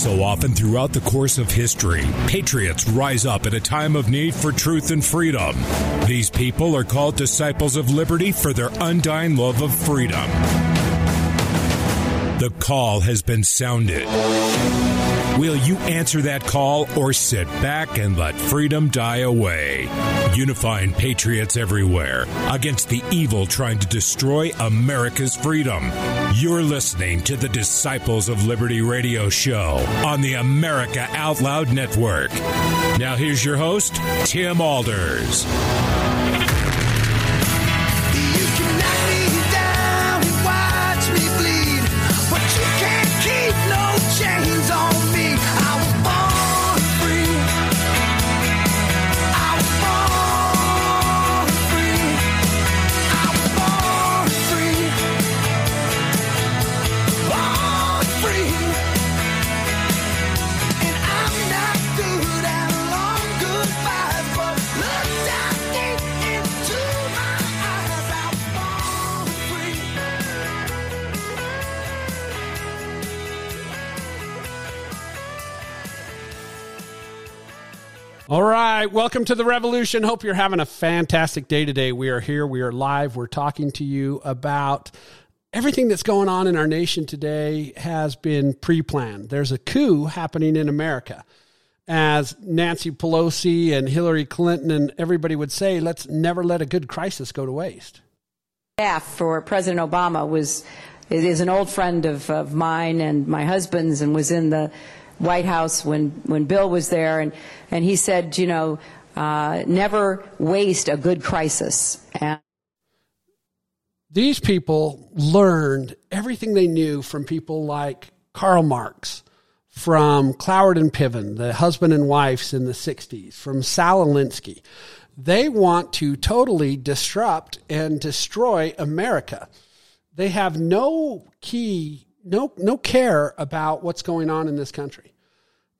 so often throughout the course of history, patriots rise up at a time of need for truth and freedom. These people are called Disciples of Liberty for their undying love of freedom. The call has been sounded. Will you answer that call or sit back and let freedom die away? Unifying patriots everywhere against the evil trying to destroy America's freedom. You're listening to the Disciples of Liberty Radio Show on the America Out Loud Network. Now here's your host, Tim Alders. All right. Welcome to the revolution. Hope you're having a fantastic day today. We are here. We are live. We're talking to you about everything that's going on in our nation today has been pre-planned. There's a coup happening in America. As Nancy Pelosi and Hillary Clinton and everybody would say, let's never let a good crisis go to waste. Staff for President Obama is an old friend of mine and my husband's, and was in the White House when Bill was there, and he said, you know, never waste a good crisis. And these people learned everything they knew from people like Karl Marx, from Cloward-Piven, the husband and wives in the 60s, from Saul Alinsky. They want to totally disrupt and destroy America. They have no care about what's going on in this country.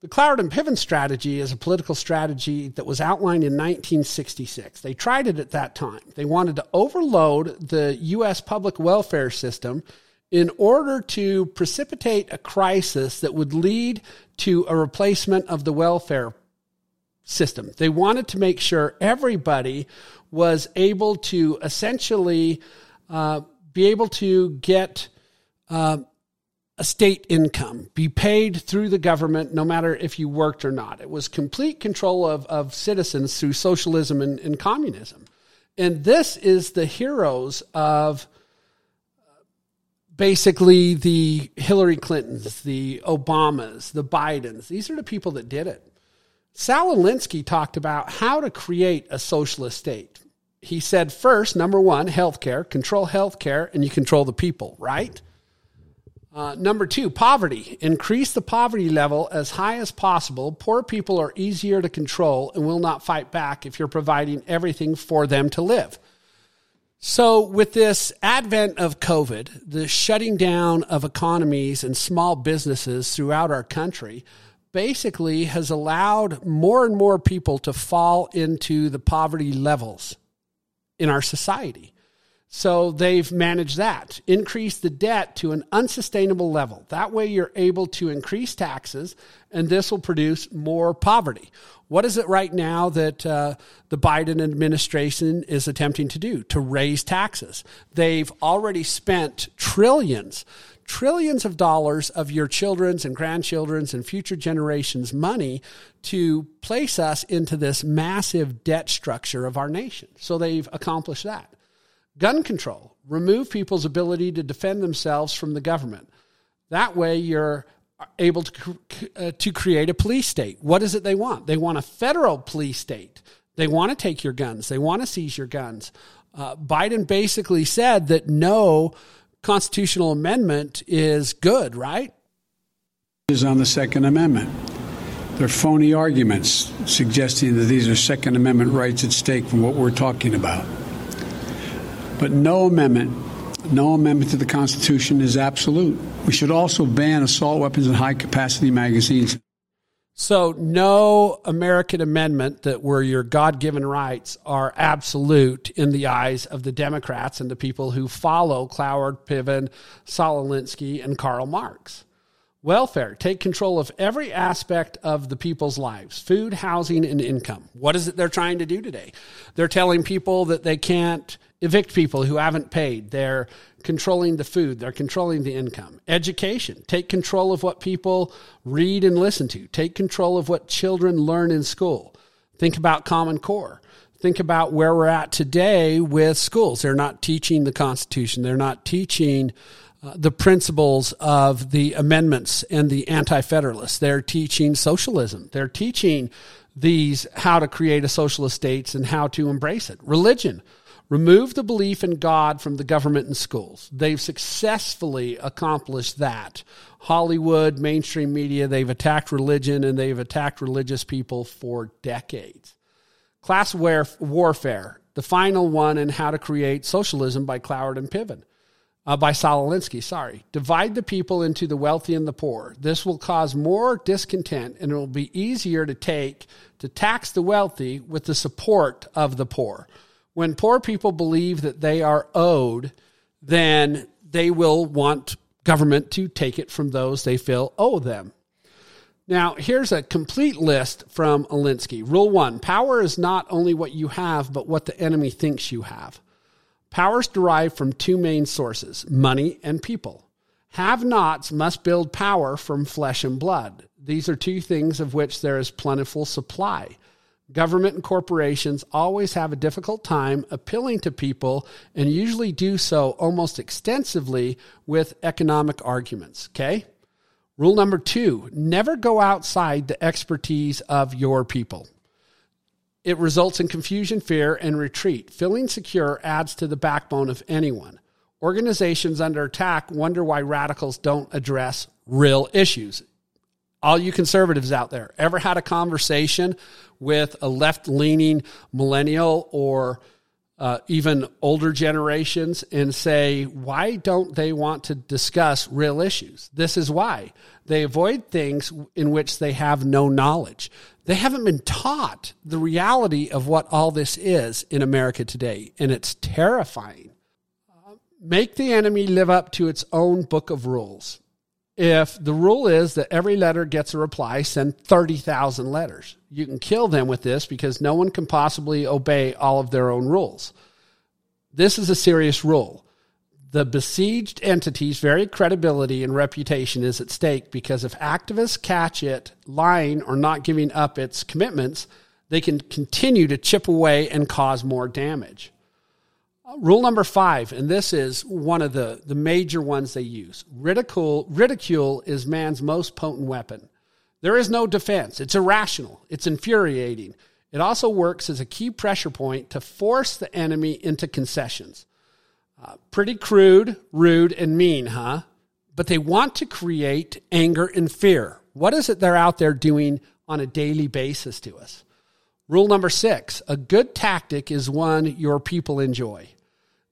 The Cloward-Piven strategy is a political strategy that was outlined in 1966. They tried it at that time. They wanted to overload the U.S. public welfare system in order to precipitate a crisis that would lead to a replacement of the welfare system. They wanted to make sure everybody was able to essentially be able to get a state income, be paid through the government no matter if you worked or not. It was complete control of citizens through socialism and communism. And this is the heroes of basically the Hillary Clintons, the Obamas, the Bidens. These are the people that did it. Saul Alinsky talked about how to create a socialist state. He said, first, number one, healthcare. Control healthcare and you control the people, right? Number two, poverty. Increase the poverty level as high as possible. Poor people are easier to control and will not fight back if you're providing everything for them to live. So with this advent of COVID, the shutting down of economies and small businesses throughout our country basically has allowed more and more people to fall into the poverty levels in our society. So they've managed that. Increase the debt to an unsustainable level. That way you're able to increase taxes, and this will produce more poverty. What is it right now that the Biden administration is attempting to do? To raise taxes. They've already spent trillions of dollars of your children's and grandchildren's and future generations' money to place us into this massive debt structure of our nation. So they've accomplished that. Gun control, remove people's ability to defend themselves from the government. That way you're able to create a police state. What is it they want? They want a federal police state. They want to take your guns. They want to seize your guns. Biden basically said that no constitutional amendment is good, right? Is on the Second Amendment. They're phony arguments suggesting that these are Second Amendment rights at stake from what we're talking about. But no amendment to the Constitution is absolute. We should also ban assault weapons and high-capacity magazines. So no American amendment that were your God-given rights are absolute in the eyes of the Democrats and the people who follow Cloward-Piven, Saul Alinsky, and Karl Marx. Welfare, take control of every aspect of the people's lives, food, housing, and income. What is it they're trying to do today? They're telling people that they can't evict people who haven't paid. They're controlling the food. They're controlling the income. Education, take control of what people read and listen to. Take control of what children learn in school. Think about Common Core. Think about where we're at today with schools. They're not teaching the Constitution. They're not teaching the principles of the amendments and the anti-federalists. They're teaching socialism. They're teaching these how to create a socialist state and how to embrace it. Religion. Remove the belief in God from the government and schools. They've successfully accomplished that. Hollywood, mainstream media, they've attacked religion and they've attacked religious people for decades. Class warfare, the final one in how to create socialism by Cloward-Piven. By Saul Alinsky, Divide the people into the wealthy and the poor. This will cause more discontent, and it will be easier to tax the wealthy with the support of the poor. When poor people believe that they are owed, then they will want government to take it from those they feel owe them. Now, here's a complete list from Alinsky. Rule 1, power is not only what you have, but what the enemy thinks you have. Powers derived from two main sources, money and people. Have-nots must build power from flesh and blood. These are two things of which there is plentiful supply. Government and corporations always have a difficult time appealing to people and usually do so almost extensively with economic arguments, okay? Rule number 2, never go outside the expertise of your people. It results in confusion, fear, and retreat. Feeling secure adds to the backbone of anyone. Organizations under attack wonder why radicals don't address real issues. All you conservatives out there, ever had a conversation with a left-leaning millennial or even older generations and say, why don't they want to discuss real issues? This is why. They avoid things in which they have no knowledge. They haven't been taught the reality of what all this is in America today, and it's terrifying. Make the enemy live up to its own book of rules. If the rule is that every letter gets a reply, send 30,000 letters. You can kill them with this because no one can possibly obey all of their own rules. This is a serious rule. The besieged entity's very credibility and reputation is at stake because if activists catch it lying or not giving up its commitments, they can continue to chip away and cause more damage. Rule number 5, and this is one of the major ones they use. Ridicule is man's most potent weapon. There is no defense. It's irrational. It's infuriating. It also works as a key pressure point to force the enemy into concessions. Pretty crude, rude, and mean, huh? But they want to create anger and fear. What is it they're out there doing on a daily basis to us? Rule number 6, a good tactic is one your people enjoy.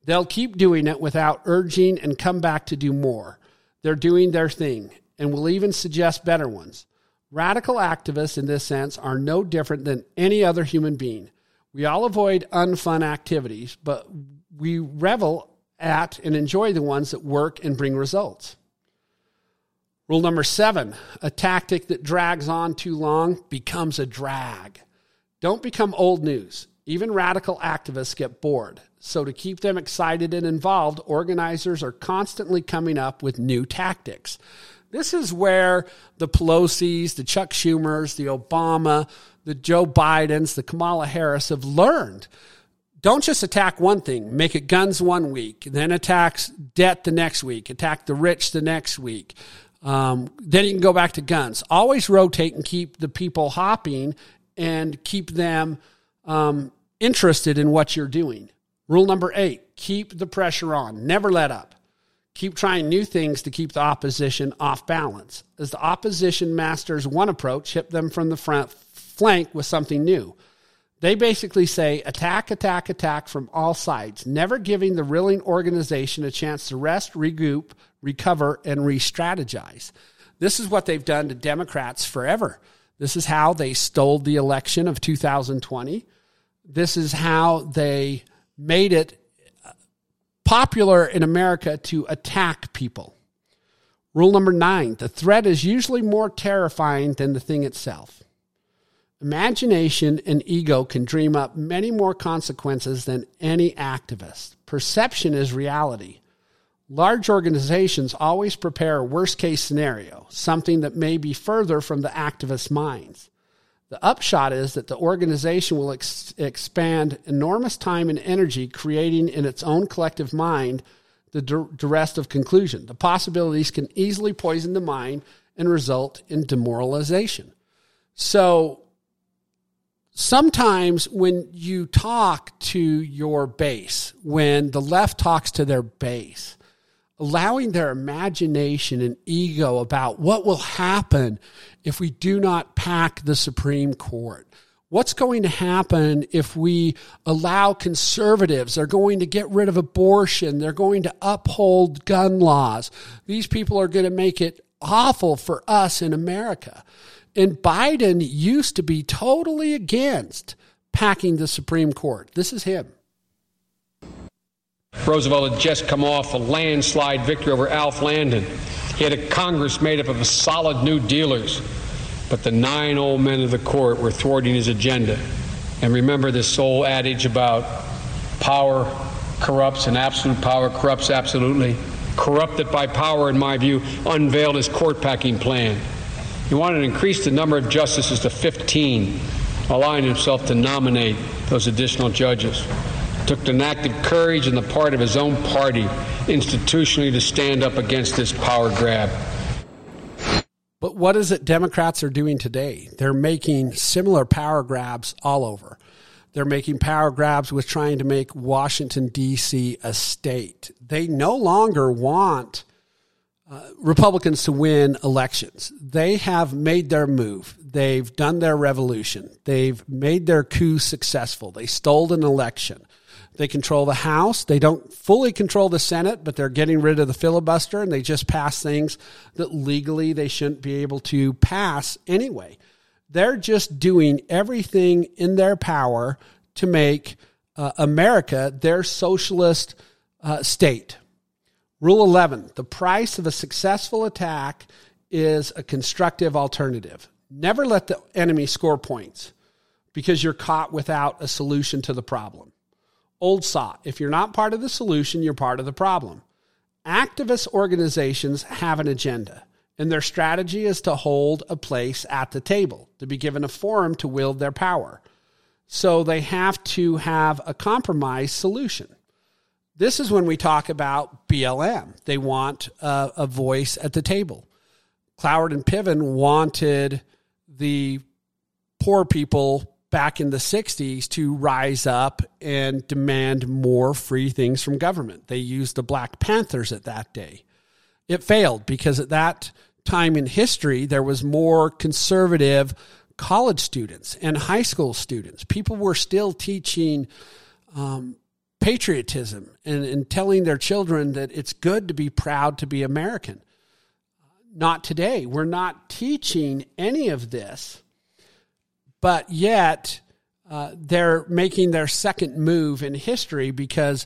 They'll keep doing it without urging and come back to do more. They're doing their thing and will even suggest better ones. Radical activists in this sense are no different than any other human being. We all avoid unfun activities, but we revel at and enjoy the ones that work and bring results. Rule number 7, a tactic that drags on too long becomes a drag. Don't become old news. Even radical activists get bored. So to keep them excited and involved, organizers are constantly coming up with new tactics. This is where the Pelosi's, the Chuck Schumer's, the Obama, the Joe Biden's, the Kamala Harris have learned. Don't just attack one thing. Make it guns one week, then attack debt the next week, attack the rich the next week. Then you can go back to guns. Always rotate and keep the people hopping and keep them interested in what you're doing. Rule number 8, keep the pressure on. Never let up. Keep trying new things to keep the opposition off balance. As the opposition masters one approach, hit them from the front flank with something new. They basically say, attack, attack, attack from all sides, never giving the reeling organization a chance to rest, regroup, recover, and re-strategize. This is what they've done to Democrats forever. This is how they stole the election of 2020. This is how they made it popular in America to attack people. Rule number 9, the threat is usually more terrifying than the thing itself. Imagination and ego can dream up many more consequences than any activist. Perception is reality. Large organizations always prepare a worst-case scenario, something that may be further from the activists' minds. The upshot is that the organization will expend enormous time and energy creating in its own collective mind the duress of conclusion. The possibilities can easily poison the mind and result in demoralization. So sometimes when you talk to your base, when the left talks to their base, allowing their imagination and ego about what will happen if we do not pack the Supreme Court. What's going to happen if we allow conservatives? They're going to get rid of abortion. They're going to uphold gun laws. These people are going to make it awful for us in America. And Biden used to be totally against packing the Supreme Court. This is him. Roosevelt had just come off a landslide victory over Alf Landon. He had a Congress made up of solid new dealers. But the 9 old men of the court were thwarting his agenda. And remember this old adage about power corrupts and absolute power corrupts absolutely. Corrupted by power, in my view, unveiled his court-packing plan. He wanted to increase the number of justices to 15, allowing himself to nominate those additional judges. Took an act of courage on the part of his own party institutionally to stand up against this power grab. But what is it Democrats are doing today? They're making similar power grabs all over. They're making power grabs with trying to make Washington, D.C. a state. They no longer want Republicans to win elections. They have made their move. They've done their revolution. They've made their coup successful. They stole an election. They control the House. They don't fully control the Senate, but they're getting rid of the filibuster, and they just pass things that legally they shouldn't be able to pass anyway. They're just doing everything in their power to make America their socialist state. Rule 11, the price of a successful attack is a constructive alternative. Never let the enemy score points because you're caught without a solution to the problem. Old saw, if you're not part of the solution, you're part of the problem. Activist organizations have an agenda, and their strategy is to hold a place at the table, to be given a forum to wield their power. So they have to have a compromise solution. This is when we talk about BLM. They want a voice at the table. Cloward-Piven wanted the poor people back in the 60s to rise up and demand more free things from government. They used the Black Panthers at that day. It failed because at that time in history, there was more conservative college students and high school students. People were still teaching patriotism and telling their children that it's good to be proud to be American. Not today. We're not teaching any of this. But yet, they're making their second move in history because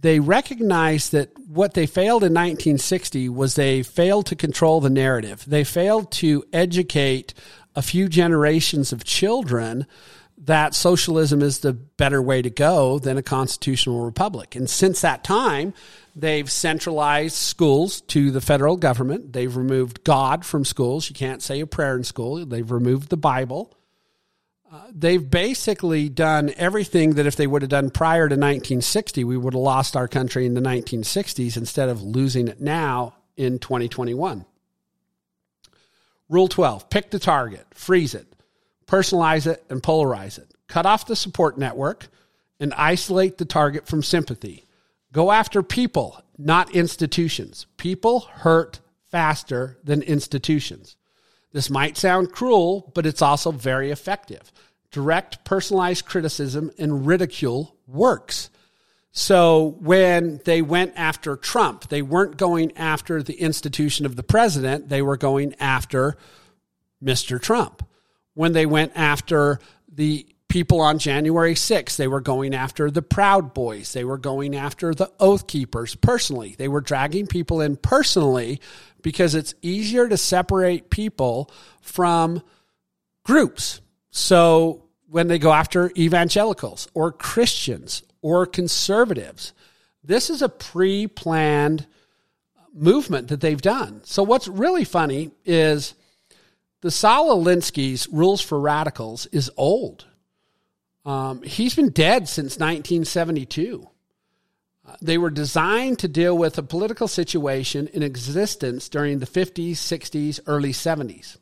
they recognize that what they failed in 1960 was they failed to control the narrative. They failed to educate a few generations of children that socialism is the better way to go than a constitutional republic. And since that time, they've centralized schools to the federal government. They've removed God from schools. You can't say a prayer in school. They've removed the Bible. They've basically done everything that if they would have done prior to 1960, we would have lost our country in the 1960s instead of losing it now in 2021. Rule 12, pick the target, freeze it, personalize it, and polarize it. Cut off the support network and isolate the target from sympathy. Go after people, not institutions. People hurt faster than institutions. This might sound cruel, but it's also very effective. Direct, personalized criticism and ridicule works. So when they went after Trump, they weren't going after the institution of the president. They were going after Mr. Trump. When they went after the people on January 6th, they were going after the Proud Boys. They were going after the Oath Keepers personally. They were dragging people in personally because it's easier to separate people from groups. So when they go after evangelicals or Christians or conservatives, this is a pre-planned movement that they've done. So what's really funny is the Saul Alinsky's Rules for Radicals is old. He's been dead since 1972. They were designed to deal with a political situation in existence during the 50s, 60s, early 70s.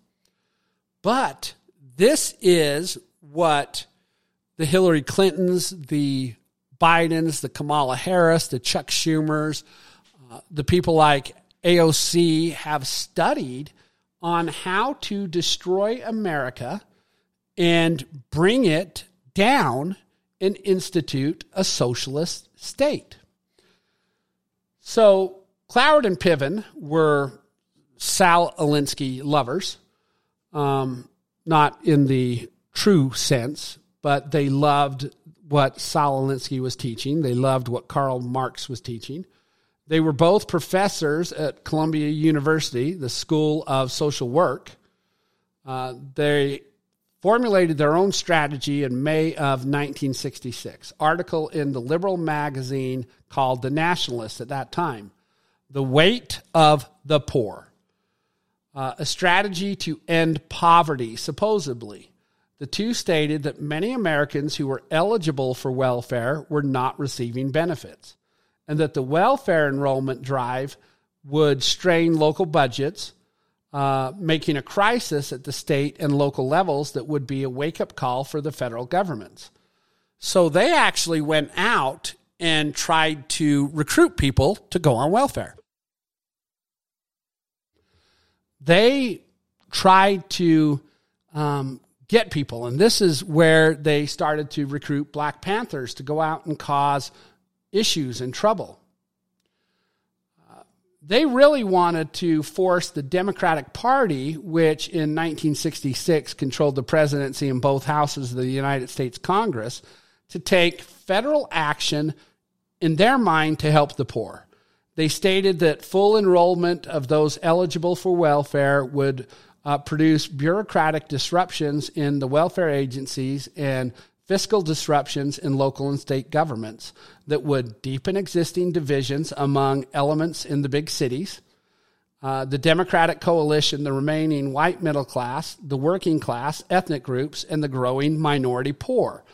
But this is what the Hillary Clintons, the Bidens, the Kamala Harris, the Chuck Schumers, the people like AOC have studied on how to destroy America and bring it down and institute a socialist state. So Cloward and Piven were Saul Alinsky lovers, not in the true sense, but they loved what Saul Alinsky was teaching. They loved what Karl Marx was teaching. They were both professors at Columbia University, the School of Social Work. They formulated their own strategy in May of 1966, article in the liberal magazine called The Nationalist at that time, The Weight of the Poor, a strategy to end poverty, supposedly. The two stated that many Americans who were eligible for welfare were not receiving benefits, and that the welfare enrollment drive would strain local budgets, making a crisis at the state and local levels that would be a wake-up call for the federal governments. So they actually went out and tried to recruit people to go on welfare. They tried to get people, and this is where they started to recruit Black Panthers to go out and cause issues and trouble. They really wanted to force the Democratic Party, which in 1966 controlled the presidency in both houses of the United States Congress, to take federal action in their mind to help the poor. They stated that full enrollment of those eligible for welfare would produce bureaucratic disruptions in the welfare agencies and fiscal disruptions in local and state governments that would deepen existing divisions among elements in the big cities. The Democratic coalition, the remaining white middle class, the working class, ethnic groups, and the growing minority poor.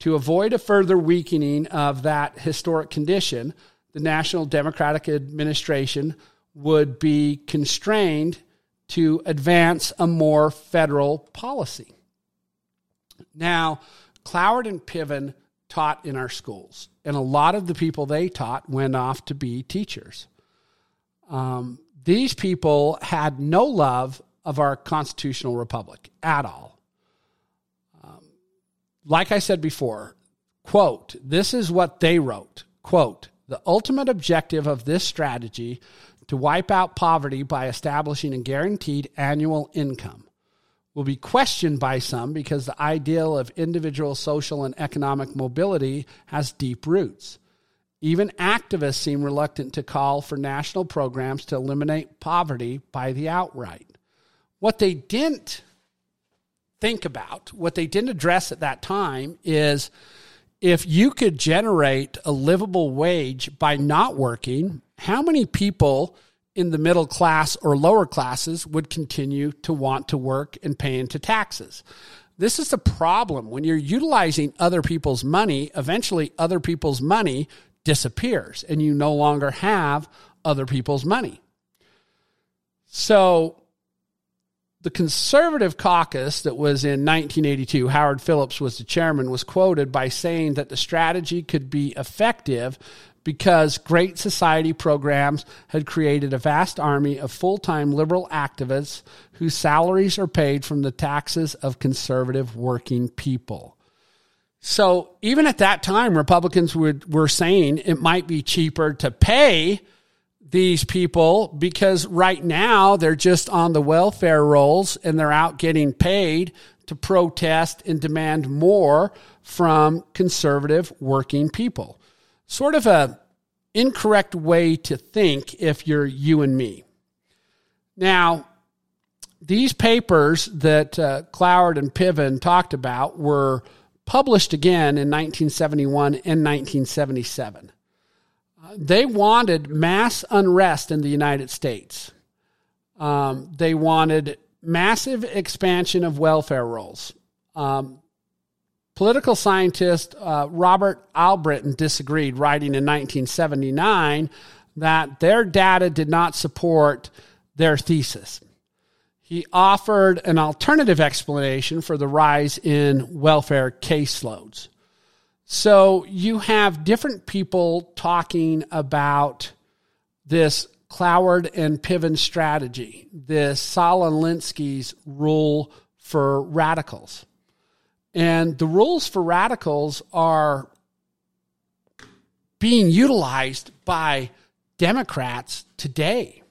To avoid a further weakening of that historic condition, the National Democratic Administration would be constrained to advance a more federal policy. Now, Cloward and Piven taught in our schools, and a lot of the people they taught went off to be teachers. These people had no love of our constitutional republic at all. Like I said before, quote, this is what they wrote, quote, the ultimate objective of this strategy to wipe out poverty by establishing a guaranteed annual income will be questioned by some because the ideal of individual social and economic mobility has deep roots. Even activists seem reluctant to call for national programs to eliminate poverty by the outright. What they didn't think about, what they didn't address at that time is if you could generate a livable wage by not working, how many people in the middle class or lower classes would continue to want to work and pay into taxes. This is the problem. When you're utilizing other people's money, eventually other people's money disappears and you no longer have other people's money. So the conservative caucus that was in 1982, Howard Phillips was the chairman, was quoted by saying that the strategy could be effective because Great Society programs had created a vast army of full-time liberal activists whose salaries are paid from the taxes of conservative working people. So even at that time, Republicans were saying it might be cheaper to pay these people because right now they're just on the welfare rolls and they're out getting paid to protest and demand more from conservative working people. Sort of an incorrect way to think if you're you and me. Now, these papers that Cloward and Piven talked about were published again in 1971 and 1977. They wanted mass unrest in the United States. They wanted massive expansion of welfare rolls. Political scientist Robert Albritton disagreed, writing in 1979 that their data did not support their thesis. He offered an alternative explanation for the rise in welfare caseloads. So you have different people talking about this Cloward and Piven strategy, this Saul Alinsky's rule for radicals. And the rules for radicals are being utilized by Democrats today.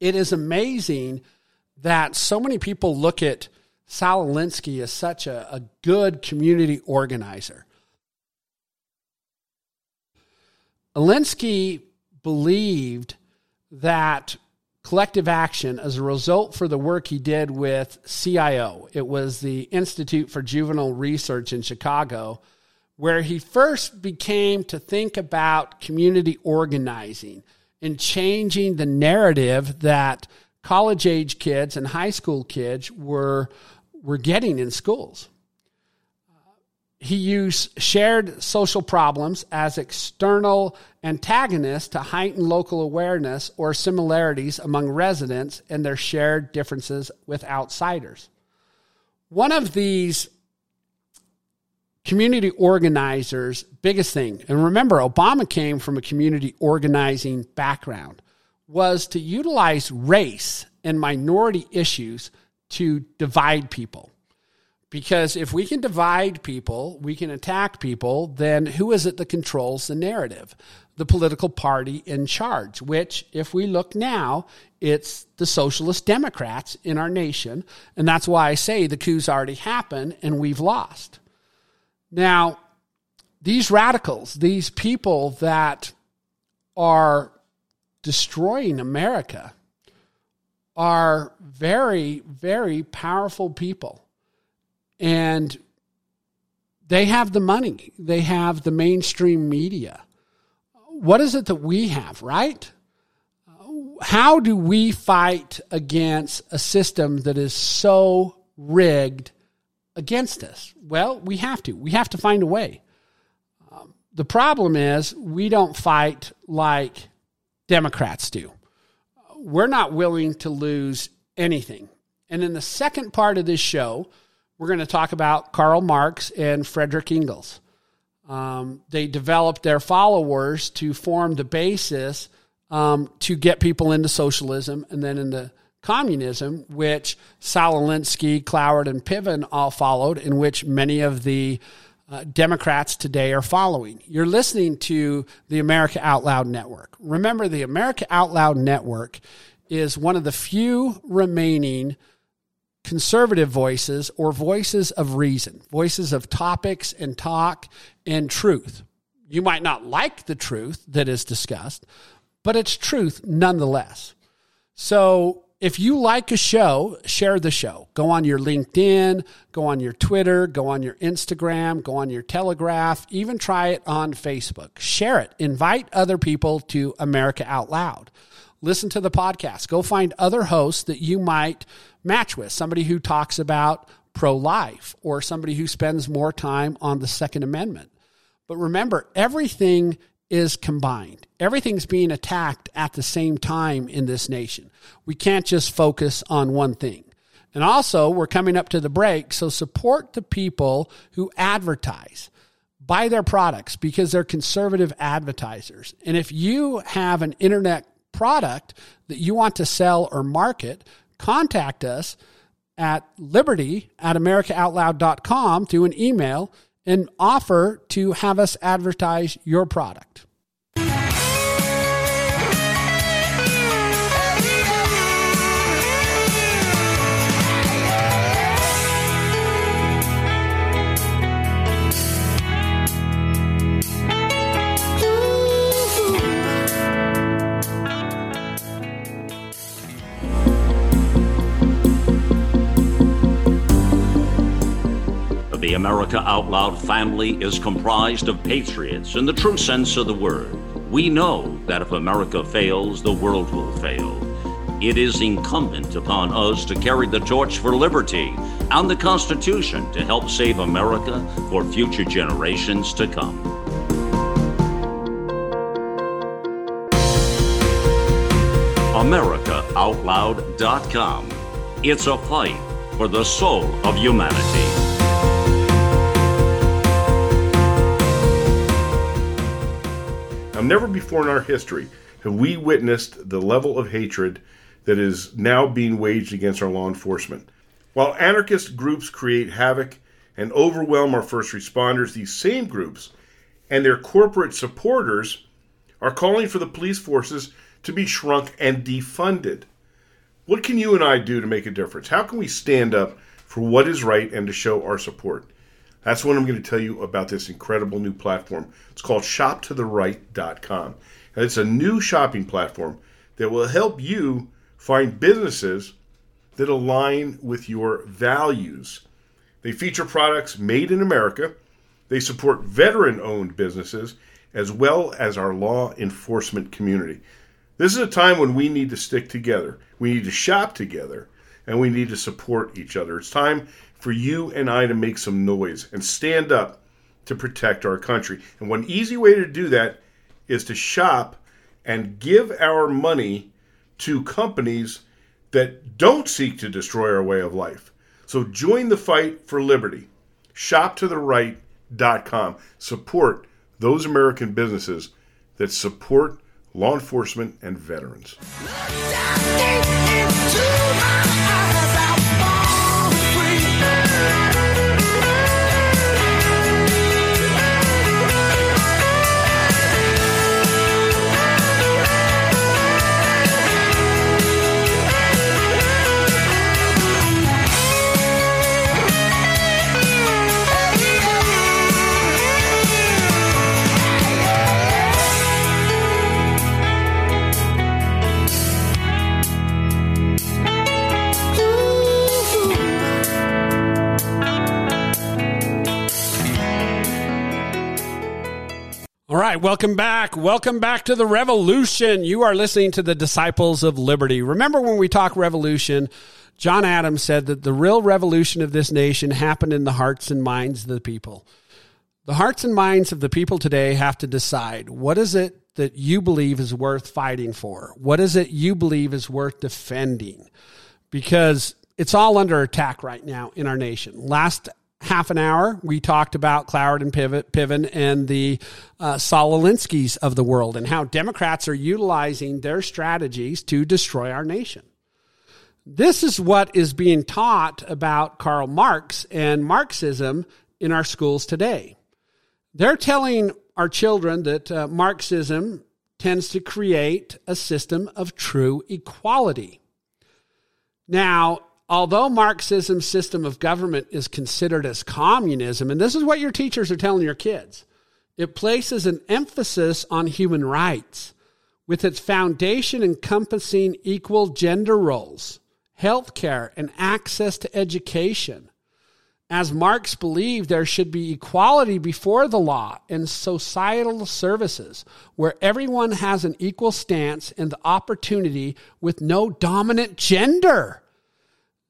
It is amazing that so many people look at Saul Alinsky as such a good community organizer. Alinsky believed that collective action as a result for the work he did with CIO. It was the Institute for Juvenile Research in Chicago, where he first became to think about community organizing and changing the narrative that college-age kids and high school kids were getting in schools. He used shared social problems as external antagonists to heighten local awareness or similarities among residents and their shared differences with outsiders. One of these community organizers' biggest thing, and remember, Obama came from a community organizing background, was to utilize race and minority issues to divide people. Because if we can divide people, we can attack people, then who is it that controls the narrative? The political party in charge, which, if we look now, it's the socialist Democrats in our nation. And that's why I say the coup's already happened and we've lost. Now, these radicals, these people that are destroying America, are very, very powerful people. And they have the money. They have the mainstream media. What is it that we have, right? How do we fight against a system that is so rigged against us? Well, we have to. We have to find a way. The problem is we don't fight like Democrats do. We're not willing to lose anything. And in the second part of this show, we're going to talk about Karl Marx and Frederick Engels. They developed their followers to form the basis to get people into socialism and then into communism, which Saul Alinsky, Cloward, and Piven all followed, in which many of the Democrats today are following. You're listening to the America Out Loud Network. Remember, the America Out Loud Network is one of the few remaining conservative voices, or voices of reason, voices of topics and talk and truth. You might not like the truth that is discussed, but it's truth nonetheless. So if you like a show, share the show. Go on your LinkedIn, go on your Twitter, go on your Instagram, go on your Telegraph, even try it on Facebook. Share it. Invite other people to America Out Loud. Listen to the podcast. Go find other hosts that you might match with, somebody who talks about pro-life or somebody who spends more time on the Second Amendment. But remember, everything is combined. Everything's being attacked at the same time in this nation. We can't just focus on one thing. And also, we're coming up to the break, so support the people who advertise. Buy their products because they're conservative advertisers. And if you have an internet product that you want to sell or market, contact us at liberty@americaoutloud.com through an email and offer to have us advertise your product. America Out Loud family is comprised of patriots in the true sense of the word. We know that if America fails, the world will fail. It is incumbent upon us to carry the torch for liberty and the Constitution to help save America for future generations to come. AmericaOutloud.com. It's a fight for the soul of humanity. Now, never before in our history have we witnessed the level of hatred that is now being waged against our law enforcement. While anarchist groups create havoc and overwhelm our first responders, these same groups and their corporate supporters are calling for the police forces to be shrunk and defunded. What can you and I do to make a difference? How can we stand up for what is right and to show our support? That's what I'm going to tell you about this incredible new platform. It's called ShopToTheRight.com. And it's a new shopping platform that will help you find businesses that align with your values. They feature products made in America. They support veteran-owned businesses as well as our law enforcement community. This is a time when we need to stick together. We need to shop together, and we need to support each other. It's time for you and I to make some noise and stand up to protect our country. And one easy way to do that is to shop and give our money to companies that don't seek to destroy our way of life. So join the fight for liberty. ShopToTheRight.com. Support those American businesses that support law enforcement and veterans. All right, welcome back. Welcome back to the revolution. You are listening to the Disciples of Liberty. Remember when we talk revolution, John Adams said that the real revolution of this nation happened in the hearts and minds of the people. The hearts and minds of the people today have to decide, what is it that you believe is worth fighting for? What is it you believe is worth defending? Because it's all under attack right now in our nation. Last half an hour, we talked about Cloward-Piven and the Saul Alinskys of the world and how Democrats are utilizing their strategies to destroy our nation. This is what is being taught about Karl Marx and Marxism in our schools today. They're telling our children that Marxism tends to create a system of true equality. Now, although Marxism's system of government is considered as communism, and this is what your teachers are telling your kids, it places an emphasis on human rights with its foundation encompassing equal gender roles, health care, and access to education. As Marx believed, there should be equality before the law and societal services where everyone has an equal stance and the opportunity with no dominant gender.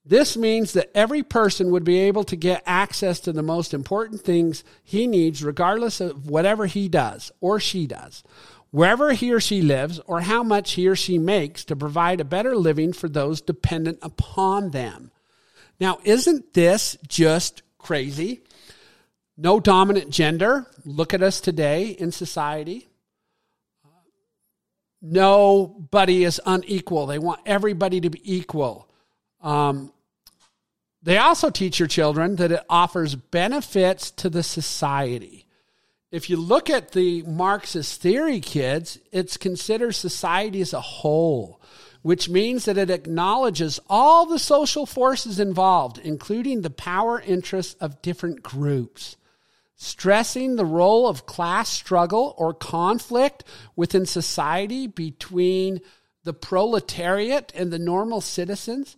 This means that every person would be able to get access to the most important things he needs, regardless of whatever he does or she does, wherever he or she lives, or how much he or she makes, to provide a better living for those dependent upon them. Now, isn't this just crazy? No dominant gender. Look at us today in society. Nobody is unequal. They want everybody to be equal. They also teach your children that it offers benefits to the society. If you look at the Marxist theory, kids, it's considered society as a whole, which means that it acknowledges all the social forces involved, including the power interests of different groups, stressing the role of class struggle or conflict within society between the proletariat and the normal citizens.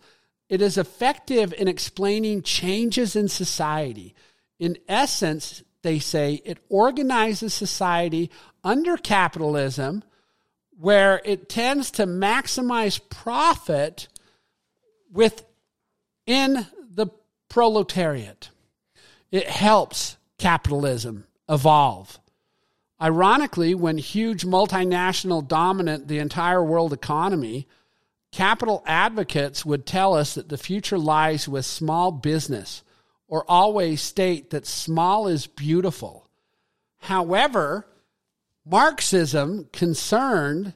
It is effective in explaining changes in society. In essence, they say it organizes society under capitalism where it tends to maximize profit within the proletariat. It helps capitalism evolve. Ironically, when huge multinational dominate the entire world economy, capital advocates would tell us that the future lies with small business, or always state that small is beautiful. However, Marxism concerned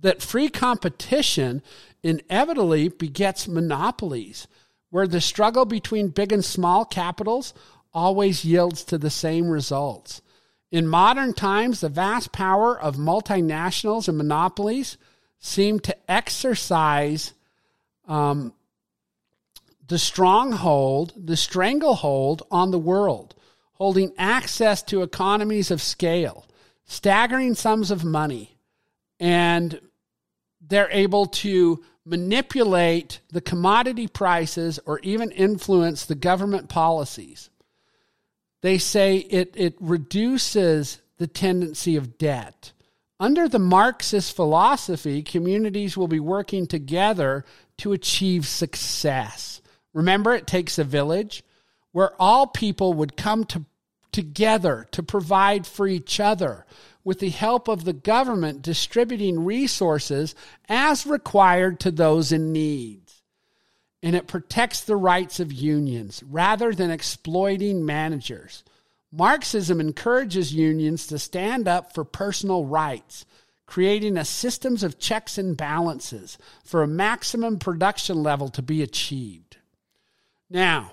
that free competition inevitably begets monopolies, where the struggle between big and small capitals always yields to the same results. In modern times, the vast power of multinationals and monopolies seem to exercise the stranglehold on the world, holding access to economies of scale, staggering sums of money, and they're able to manipulate the commodity prices or even influence the government policies. They say it reduces the tendency of debt. Under the Marxist philosophy, communities will be working together to achieve success. Remember, it takes a village where all people would come together to provide for each other with the help of the government distributing resources as required to those in need. And it protects the rights of unions rather than exploiting managers. Marxism encourages unions to stand up for personal rights, creating a system of checks and balances for a maximum production level to be achieved. Now,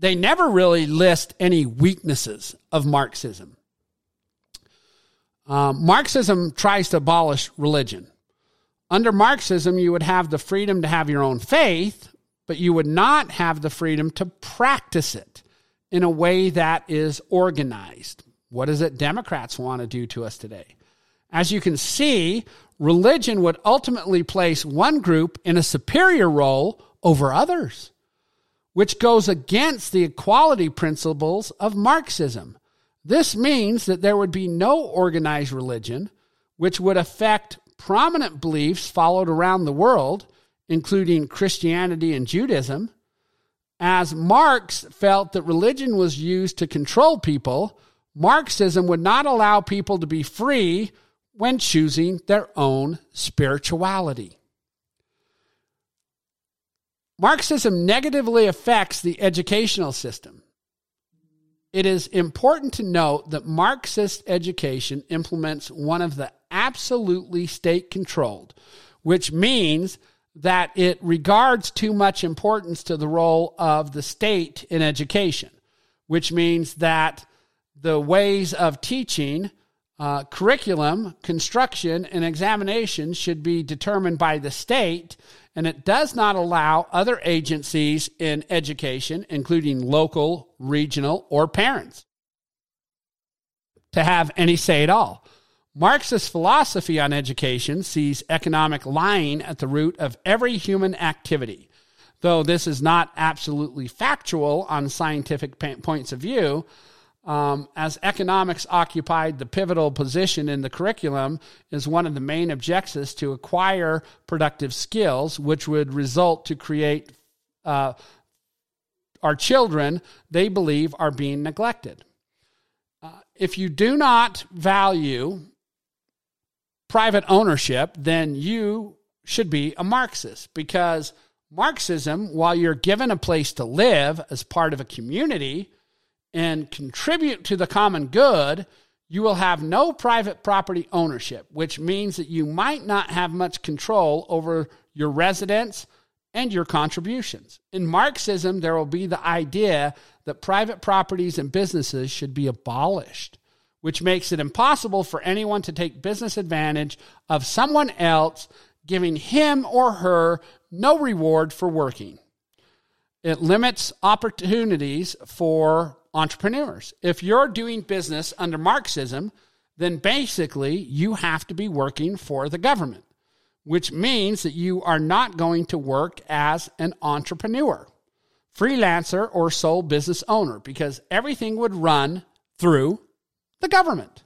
they never really list any weaknesses of Marxism. Marxism tries to abolish religion. Under Marxism, you would have the freedom to have your own faith, but you would not have the freedom to practice it in a way that is organized. What is it Democrats want to do to us today? As you can see, religion would ultimately place one group in a superior role over others, which goes against the equality principles of Marxism. This means that there would be no organized religion, which would affect prominent beliefs followed around the world, including Christianity and Judaism, as Marx felt that religion was used to control people. Marxism would not allow people to be free when choosing their own spirituality. Marxism negatively affects the educational system. It is important to note that Marxist education implements one of the absolutely state-controlled, which means that it regards too much importance to the role of the state in education, which means that the ways of teaching, curriculum, construction, and examinations should be determined by the state, and it does not allow other agencies in education, including local, regional, or parents, to have any say at all. Marxist philosophy on education sees economic lying at the root of every human activity. Though this is not absolutely factual on scientific points of view, as economics occupied the pivotal position in the curriculum is one of the main objectives to acquire productive skills, which would result to create our children they believe are being neglected. If you do not value private ownership, then you should be a Marxist, because Marxism, while you're given a place to live as part of a community and contribute to the common good, you will have no private property ownership, which means that you might not have much control over your residence and your contributions. In Marxism, there will be the idea that private properties and businesses should be abolished, which makes it impossible for anyone to take business advantage of someone else, giving him or her no reward for working. It limits opportunities for entrepreneurs. If you're doing business under Marxism, then basically you have to be working for the government, which means that you are not going to work as an entrepreneur, freelancer, or sole business owner, because everything would run through the government.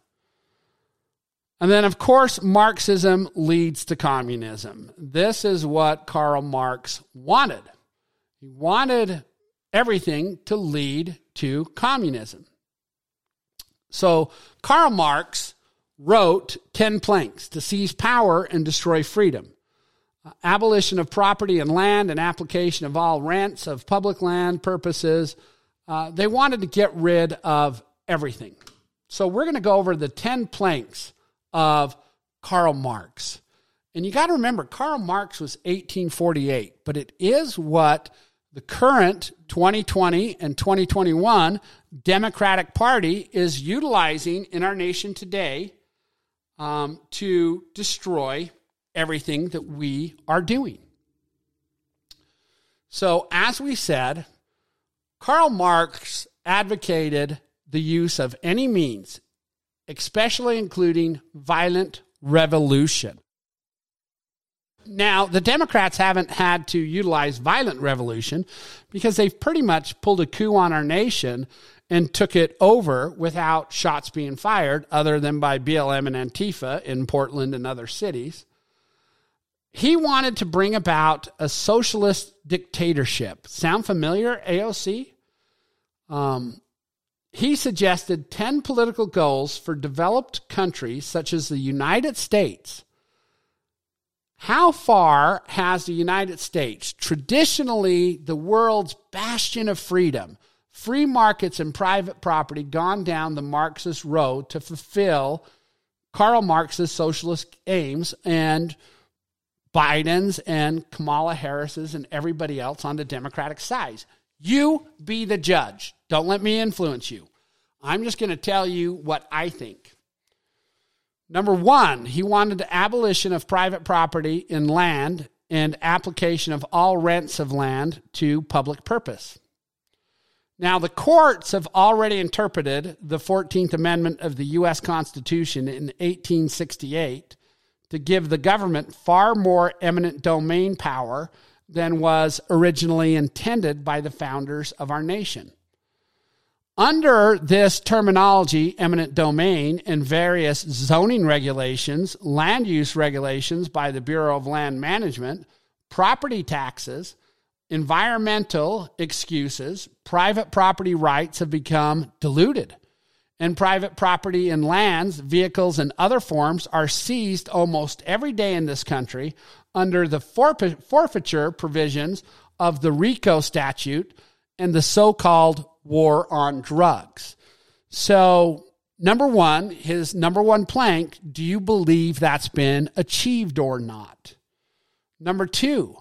And then, of course, Marxism leads to communism. This is what Karl Marx wanted. He wanted everything to lead to communism. So Karl Marx wrote 10 planks to seize power and destroy freedom. Abolition of property and land and application of all rents of public land purposes. They wanted to get rid of everything. So we're going to go over the 10 planks of Karl Marx. And you got to remember, Karl Marx was 1848, but it is what the current 2020 and 2021 Democratic Party is utilizing in our nation today to destroy everything that we are doing. So, as we said, Karl Marx advocated the use of any means, especially including violent revolution. Now, the Democrats haven't had to utilize violent revolution because they've pretty much pulled a coup on our nation and took it over without shots being fired, other than by BLM and Antifa in Portland and other cities. He wanted to bring about a socialist dictatorship. Sound familiar, AOC? He suggested 10 political goals for developed countries such as the United States. How far has the United States, traditionally the world's bastion of freedom, free markets and private property, gone down the Marxist road to fulfill Karl Marx's socialist aims and Biden's and Kamala Harris's and everybody else on the Democratic side? You be the judge. Don't let me influence you. I'm just going to tell you what I think. Number one, he wanted the abolition of private property in land and application of all rents of land to public purpose. Now, the courts have already interpreted the 14th Amendment of the U.S. Constitution in 1868 to give the government far more eminent domain power than was originally intended by the founders of our nation. Under this terminology, eminent domain, and various zoning regulations, land use regulations by the Bureau of Land Management, property taxes, environmental excuses, private property rights have become diluted, and private property in lands, vehicles, and other forms are seized almost every day in this country under the forfeiture provisions of the RICO statute and the so-called war on drugs. So, number one, his number one plank, do you believe that's been achieved or not? Number two,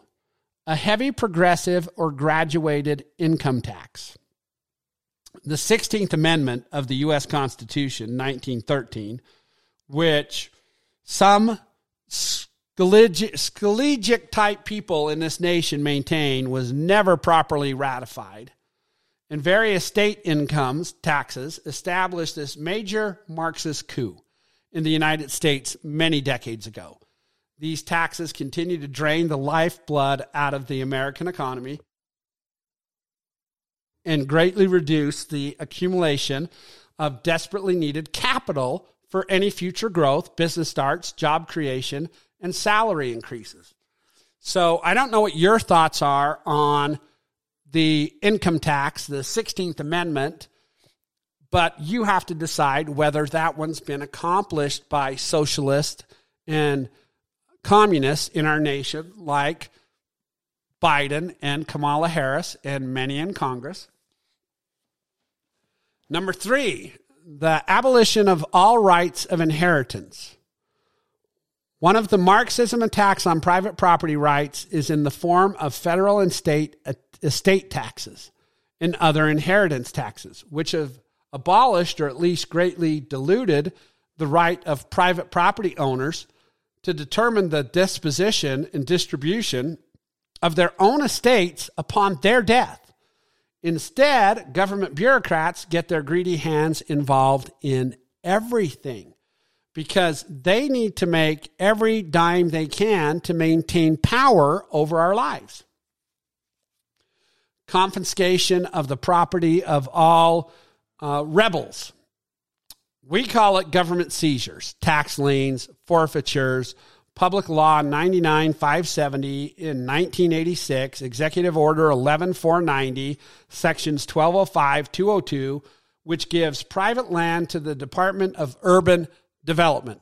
a heavy progressive or graduated income tax. The 16th Amendment of the U.S. Constitution, 1913, which some Scaligic-type people in this nation maintain was never properly ratified, and various state incomes taxes established this major Marxist coup in the United States many decades ago. These taxes continue to drain the lifeblood out of the American economy and greatly reduce the accumulation of desperately needed capital for any future growth, business starts, job creation, and salary increases. So I don't know what your thoughts are on the income tax, the 16th Amendment, but you have to decide whether that one's been accomplished by socialists and communists in our nation, like Biden and Kamala Harris and many in Congress. Number three, the abolition of all rights of inheritance. One of the Marxism attacks on private property rights is in the form of federal and state estate taxes and other inheritance taxes, which have abolished or at least greatly diluted the right of private property owners to determine the disposition and distribution of their own estates upon their death. Instead, government bureaucrats get their greedy hands involved in everything, because they need to make every dime they can to maintain power over our lives. Confiscation of the property of all rebels. We call it government seizures, tax liens, forfeitures, Public Law 99-570 in 1986, Executive Order 11-490, Sections 1205-202, which gives private land to the Department of Urban Development.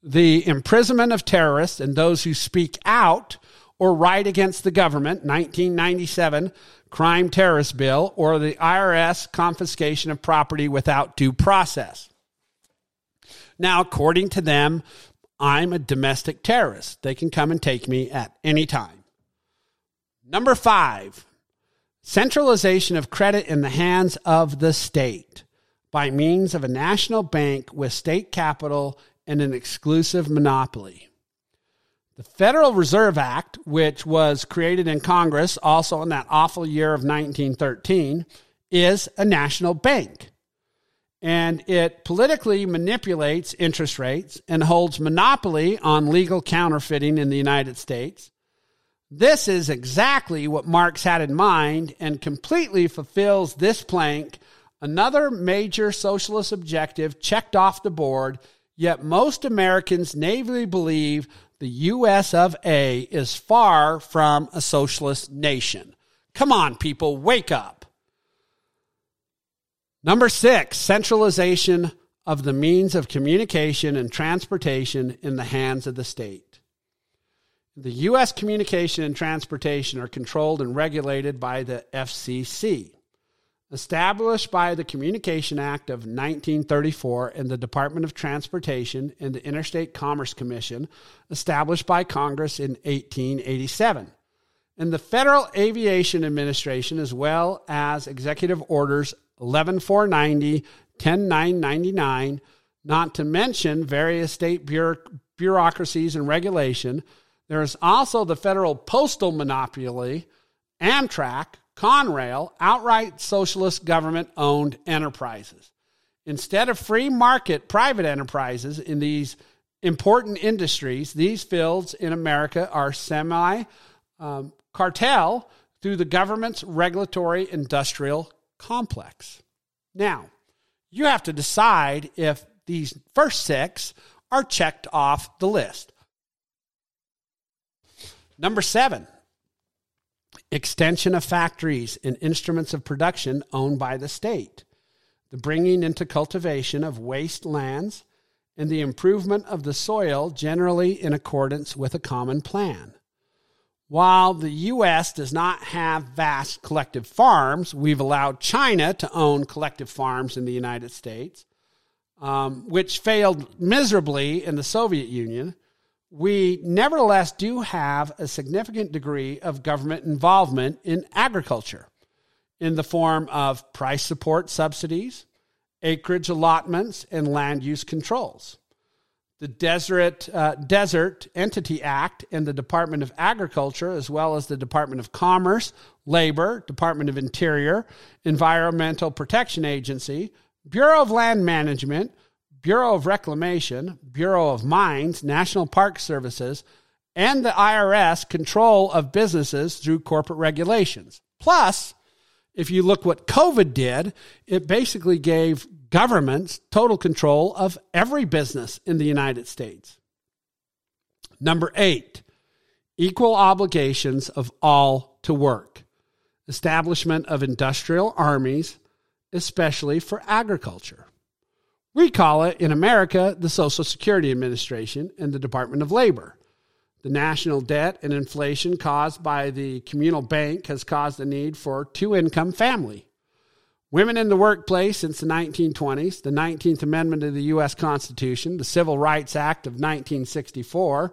The imprisonment of terrorists and those who speak out or write against the government, 1997 Crime Terrorist Bill, or the IRS confiscation of property without due process. Now, according to them, I'm a domestic terrorist. They can come and take me at any time. Number 5, centralization of credit in the hands of the state by means of a national bank with state capital and an exclusive monopoly. The Federal Reserve Act, which was created in Congress also in that awful year of 1913, is a national bank. And it politically manipulates interest rates and holds monopoly on legal counterfeiting in the United States. This is exactly what Marx had in mind and completely fulfills this plank, another major socialist objective checked off the board, yet most Americans naively believe the U.S. of A. is far from a socialist nation. Come on, people, wake up. Number 6, centralization of the means of communication and transportation in the hands of the state. The U.S. communication and transportation are controlled and regulated by the FCC, established by the Communication Act of 1934 and the Department of Transportation and the Interstate Commerce Commission, established by Congress in 1887, and the Federal Aviation Administration, as well as Executive Orders 11-490, 10-999, not to mention various state bureaucracies and regulation. There is also the federal postal monopoly, Amtrak, Conrail, outright socialist government-owned enterprises. Instead of free market private enterprises in these important industries, these fields in America are semi-cartel through the government's regulatory industrial complex. Now, you have to decide if these first 6 are checked off the list. Number 7, extension of factories and instruments of production owned by the state, the bringing into cultivation of wastelands, and the improvement of the soil generally in accordance with a common plan. While the U.S. does not have vast collective farms, we've allowed China to own collective farms in the United States, which failed miserably in the Soviet Union. We nevertheless do have a significant degree of government involvement in agriculture in the form of price support subsidies, acreage allotments, and land use controls. The Desert Entity Act and the Department of Agriculture, as well as the Department of Commerce, Labor, Department of Interior, Environmental Protection Agency, Bureau of Land Management, Bureau of Reclamation, Bureau of Mines, National Park Services, and the IRS control of businesses through corporate regulations. Plus, if you look what COVID did, it basically gave governments total control of every business in the United States. Number 8, equal obligations of all to work. Establishment of industrial armies, especially for agriculture. We call it, in America, the Social Security Administration and the Department of Labor. The national debt and inflation caused by the communal bank has caused the need for two-income family. Women in the workplace since the 1920s, the 19th Amendment to the U.S. Constitution, the Civil Rights Act of 1964,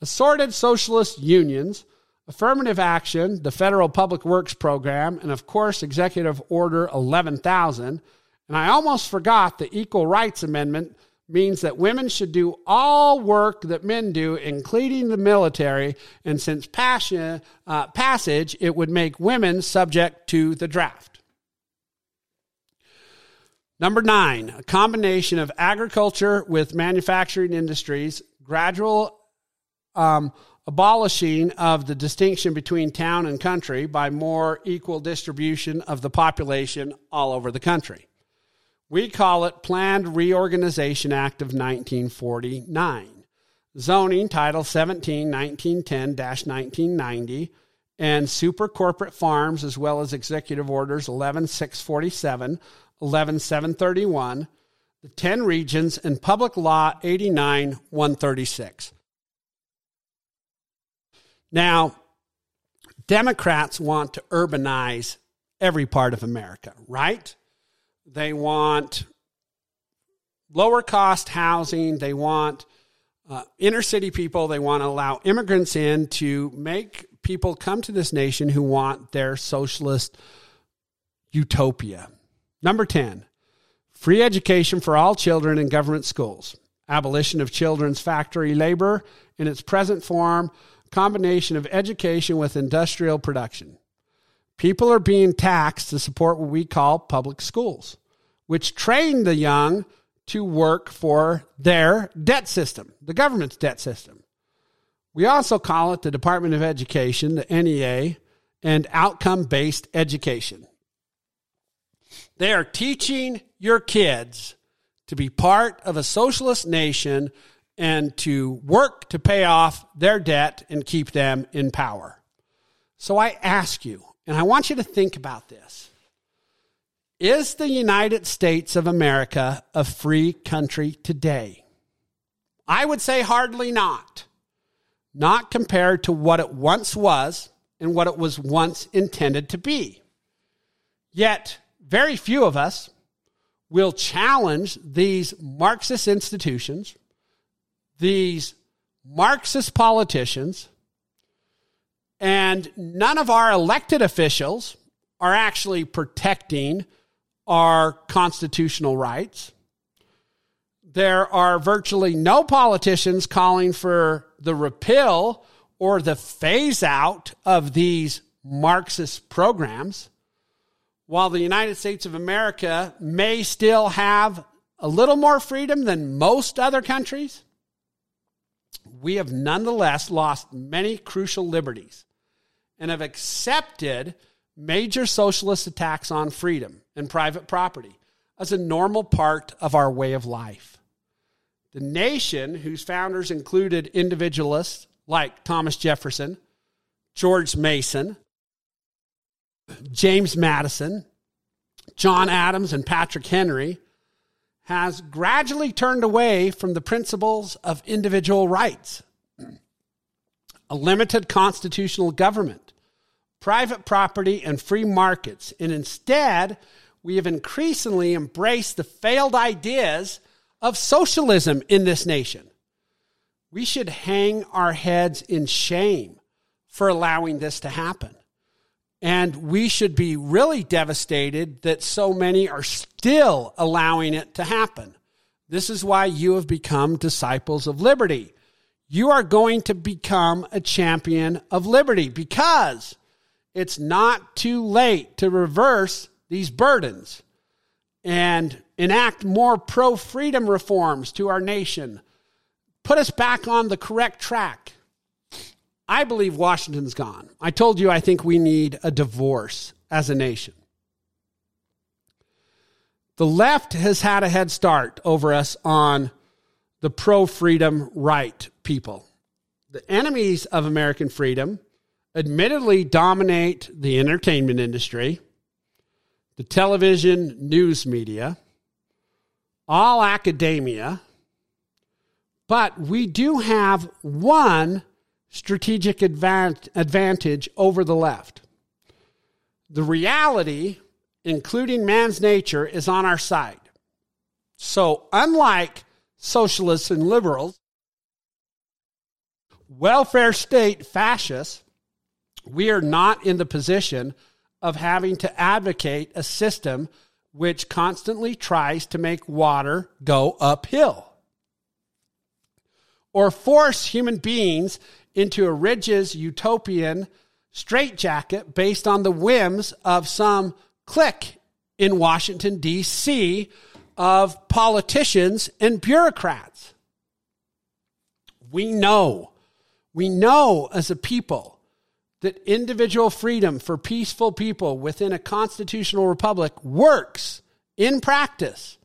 assorted socialist unions, affirmative action, the Federal Public Works Program, and, of course, Executive Order 11,000, and I almost forgot the Equal Rights Amendment means that women should do all work that men do, including the military, and since passage, it would make women subject to the draft. Number 9, a combination of agriculture with manufacturing industries, gradual abolishing of the distinction between town and country by more equal distribution of the population all over the country. We call it Planned Reorganization Act of 1949, zoning Title 17, 1910-1990, and super corporate farms, as well as Executive Orders 11-647, 11-731, the 10 regions, and Public Law 89-136. Now, Democrats want to urbanize every part of America, right? They want lower-cost housing. They want inner-city people. They want to allow immigrants in to make people come to this nation who want their socialist utopia. Number 10, free education for all children in government schools, abolition of children's factory labor in its present form, combination of education with industrial production. People are being taxed to support what we call public schools, which train the young to work for their debt system, the government's debt system. We also call it the Department of Education, the NEA, and outcome-based education. They are teaching your kids to be part of a socialist nation and to work to pay off their debt and keep them in power. So I ask you, and I want you to think about this. Is the United States of America a free country today? I would say hardly not. Not compared to what it once was and what it was once intended to be. Yet, very few of us will challenge these Marxist institutions, these Marxist politicians, and none of our elected officials are actually protecting our constitutional rights. There are virtually no politicians calling for the repeal or the phase out of these Marxist programs, while the United States of America may still have a little more freedom than most other countries. We have nonetheless lost many crucial liberties and have accepted major socialist attacks on freedom and private property as a normal part of our way of life. The nation, whose founders included individualists like Thomas Jefferson, George Mason, James Madison, John Adams, and Patrick Henry, has gradually turned away from the principles of individual rights, a limited constitutional government, private property, and free markets. And instead, we have increasingly embraced the failed ideas of socialism in this nation. We should hang our heads in shame for allowing this to happen. And we should be really devastated that so many are still allowing it to happen. This is why you have become Disciples of Liberty. You are going to become a champion of liberty because it's not too late to reverse these burdens and enact more pro-freedom reforms to our nation. Put us back on the correct track. I believe Washington's gone. I told you I think we need a divorce as a nation. The left has had a head start over us on the pro-freedom right people. The enemies of American freedom admittedly dominate the entertainment industry, the television news media, all academia, but we do have one strategic advantage over the left. The reality, including man's nature, is on our side. So unlike socialists and liberals, welfare state fascists, we are not in the position of having to advocate a system which constantly tries to make water go uphill or force human beings into a rigid utopian straitjacket based on the whims of some clique in Washington, D.C., of politicians and bureaucrats. We know as a people that individual freedom for peaceful people within a constitutional republic works in practice.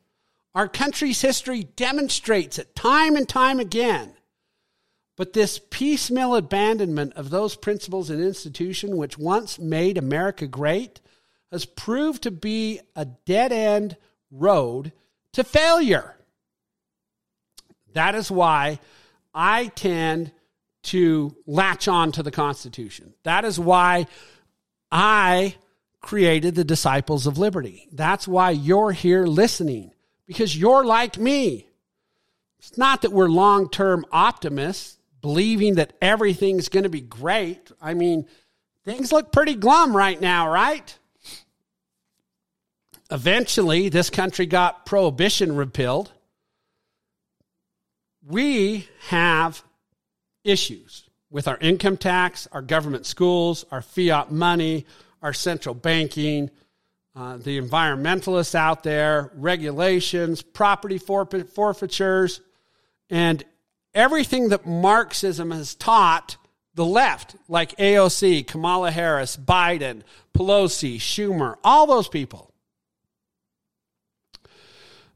Our country's history demonstrates it time and time again. But this piecemeal abandonment of those principles and institutions which once made America great has proved to be a dead-end road to failure. That is why I tend to latch on to the Constitution. That is why I created the Disciples of Liberty. That's why you're here listening, because you're like me. It's not that we're long-term optimists believing that everything's going to be great. I mean, things look pretty glum right now, right? Eventually, this country got prohibition repealed. We have issues with our income tax, our government schools, our fiat money, our central banking, the environmentalists out there, regulations, property forfeitures, and everything that Marxism has taught the left, like AOC, Kamala Harris, Biden, Pelosi, Schumer, all those people.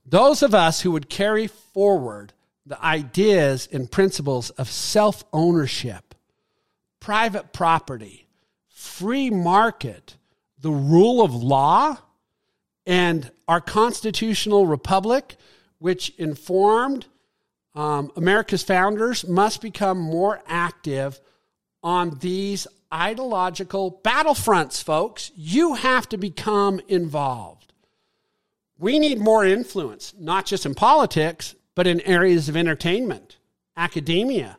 Those of us who would carry forward the ideas and principles of self-ownership, private property, free market, the rule of law, and our constitutional republic, which informed America's founders, must become more active on these ideological battlefronts, folks. You have to become involved. We need more influence, not just in politics, but in areas of entertainment, academia,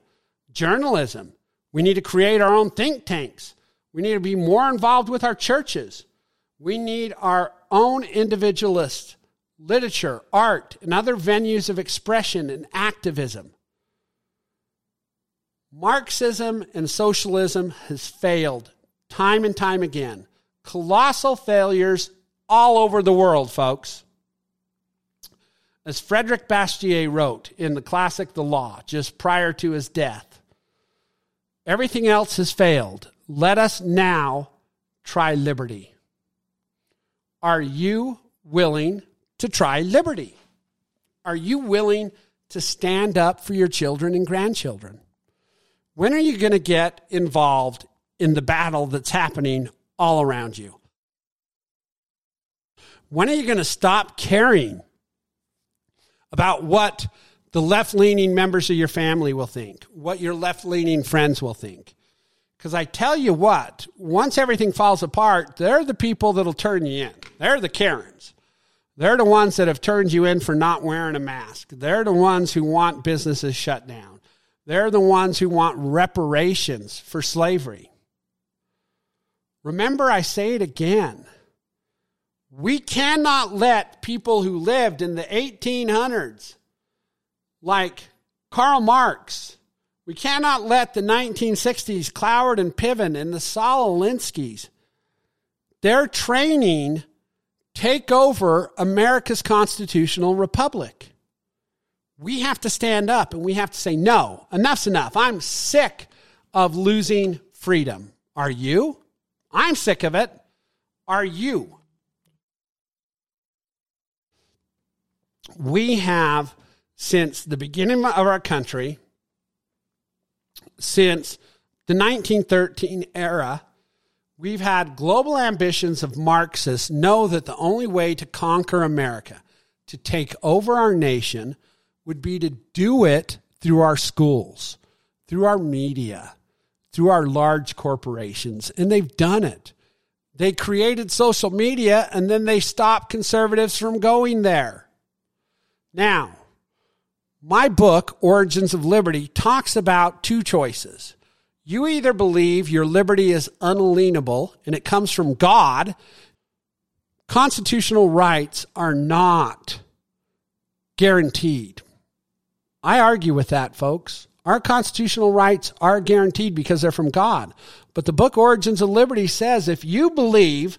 journalism. We need to create our own think tanks. We need to be more involved with our churches. We need our own individualist literature, art, and other venues of expression and activism. Marxism and socialism has failed time and time again. Colossal failures all over the world, folks. As Frederick Bastiat wrote in the classic The Law, just prior to his death, everything else has failed. Let us now try liberty. Are you willing to try liberty? Are you willing to stand up for your children and grandchildren? When are you going to get involved in the battle that's happening all around you? When are you going to stop caring about what the left-leaning members of your family will think, what your left-leaning friends will think? Because I tell you what, once everything falls apart, they're the people that'll turn you in. They're the Karens. They're the ones that have turned you in for not wearing a mask. They're the ones who want businesses shut down. They're the ones who want reparations for slavery. Remember, I say it again. We cannot let people who lived in the 1800s, like Karl Marx, we cannot let the 1960s Cloward-Piven and the Saul Alinskys, their training, take over America's constitutional republic. We have to stand up and we have to say, no, enough's enough. I'm sick of losing freedom. Are you? I'm sick of it. Are you? We have, since the beginning of our country, since the 1913 era, we've had global ambitions of Marxists know that the only way to conquer America, to take over our nation, would be to do it through our schools, through our media, through our large corporations, and they've done it. They created social media, and then they stopped conservatives from going there. Now, my book, Origins of Liberty, talks about two choices. You either believe your liberty is unalienable and it comes from God. Constitutional rights are not guaranteed. I argue with that, folks. Our constitutional rights are guaranteed because they're from God. But the book Origins of Liberty says if you believe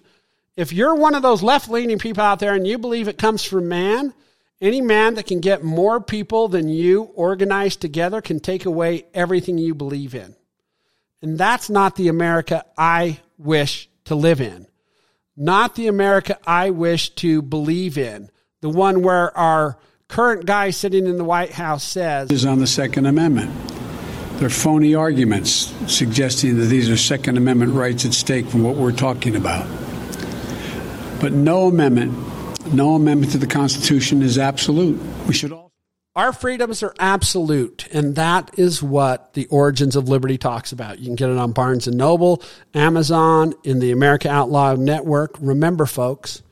If you're one of those left-leaning people out there and you believe it comes from man, any man that can get more people than you organized together can take away everything you believe in. And that's not the America I wish to live in. Not the America I wish to believe in. The one where our current guy sitting in the White House says... is on the Second Amendment. They're phony arguments suggesting that these are Second Amendment rights at stake from what we're talking about. But no amendment to the Constitution is absolute. We should all... Our freedoms are absolute, and that is what the Origins of Liberty talks about. You can get it on Barnes & Noble, Amazon, in the America Out Loud Network. Remember, folks,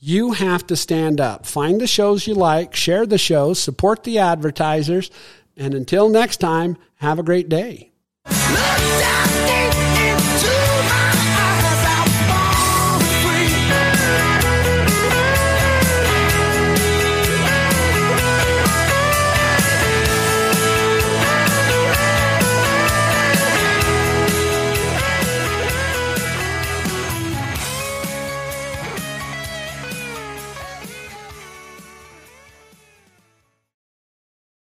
you have to stand up. Find the shows you like, share the shows, support the advertisers, and until next time, have a great day.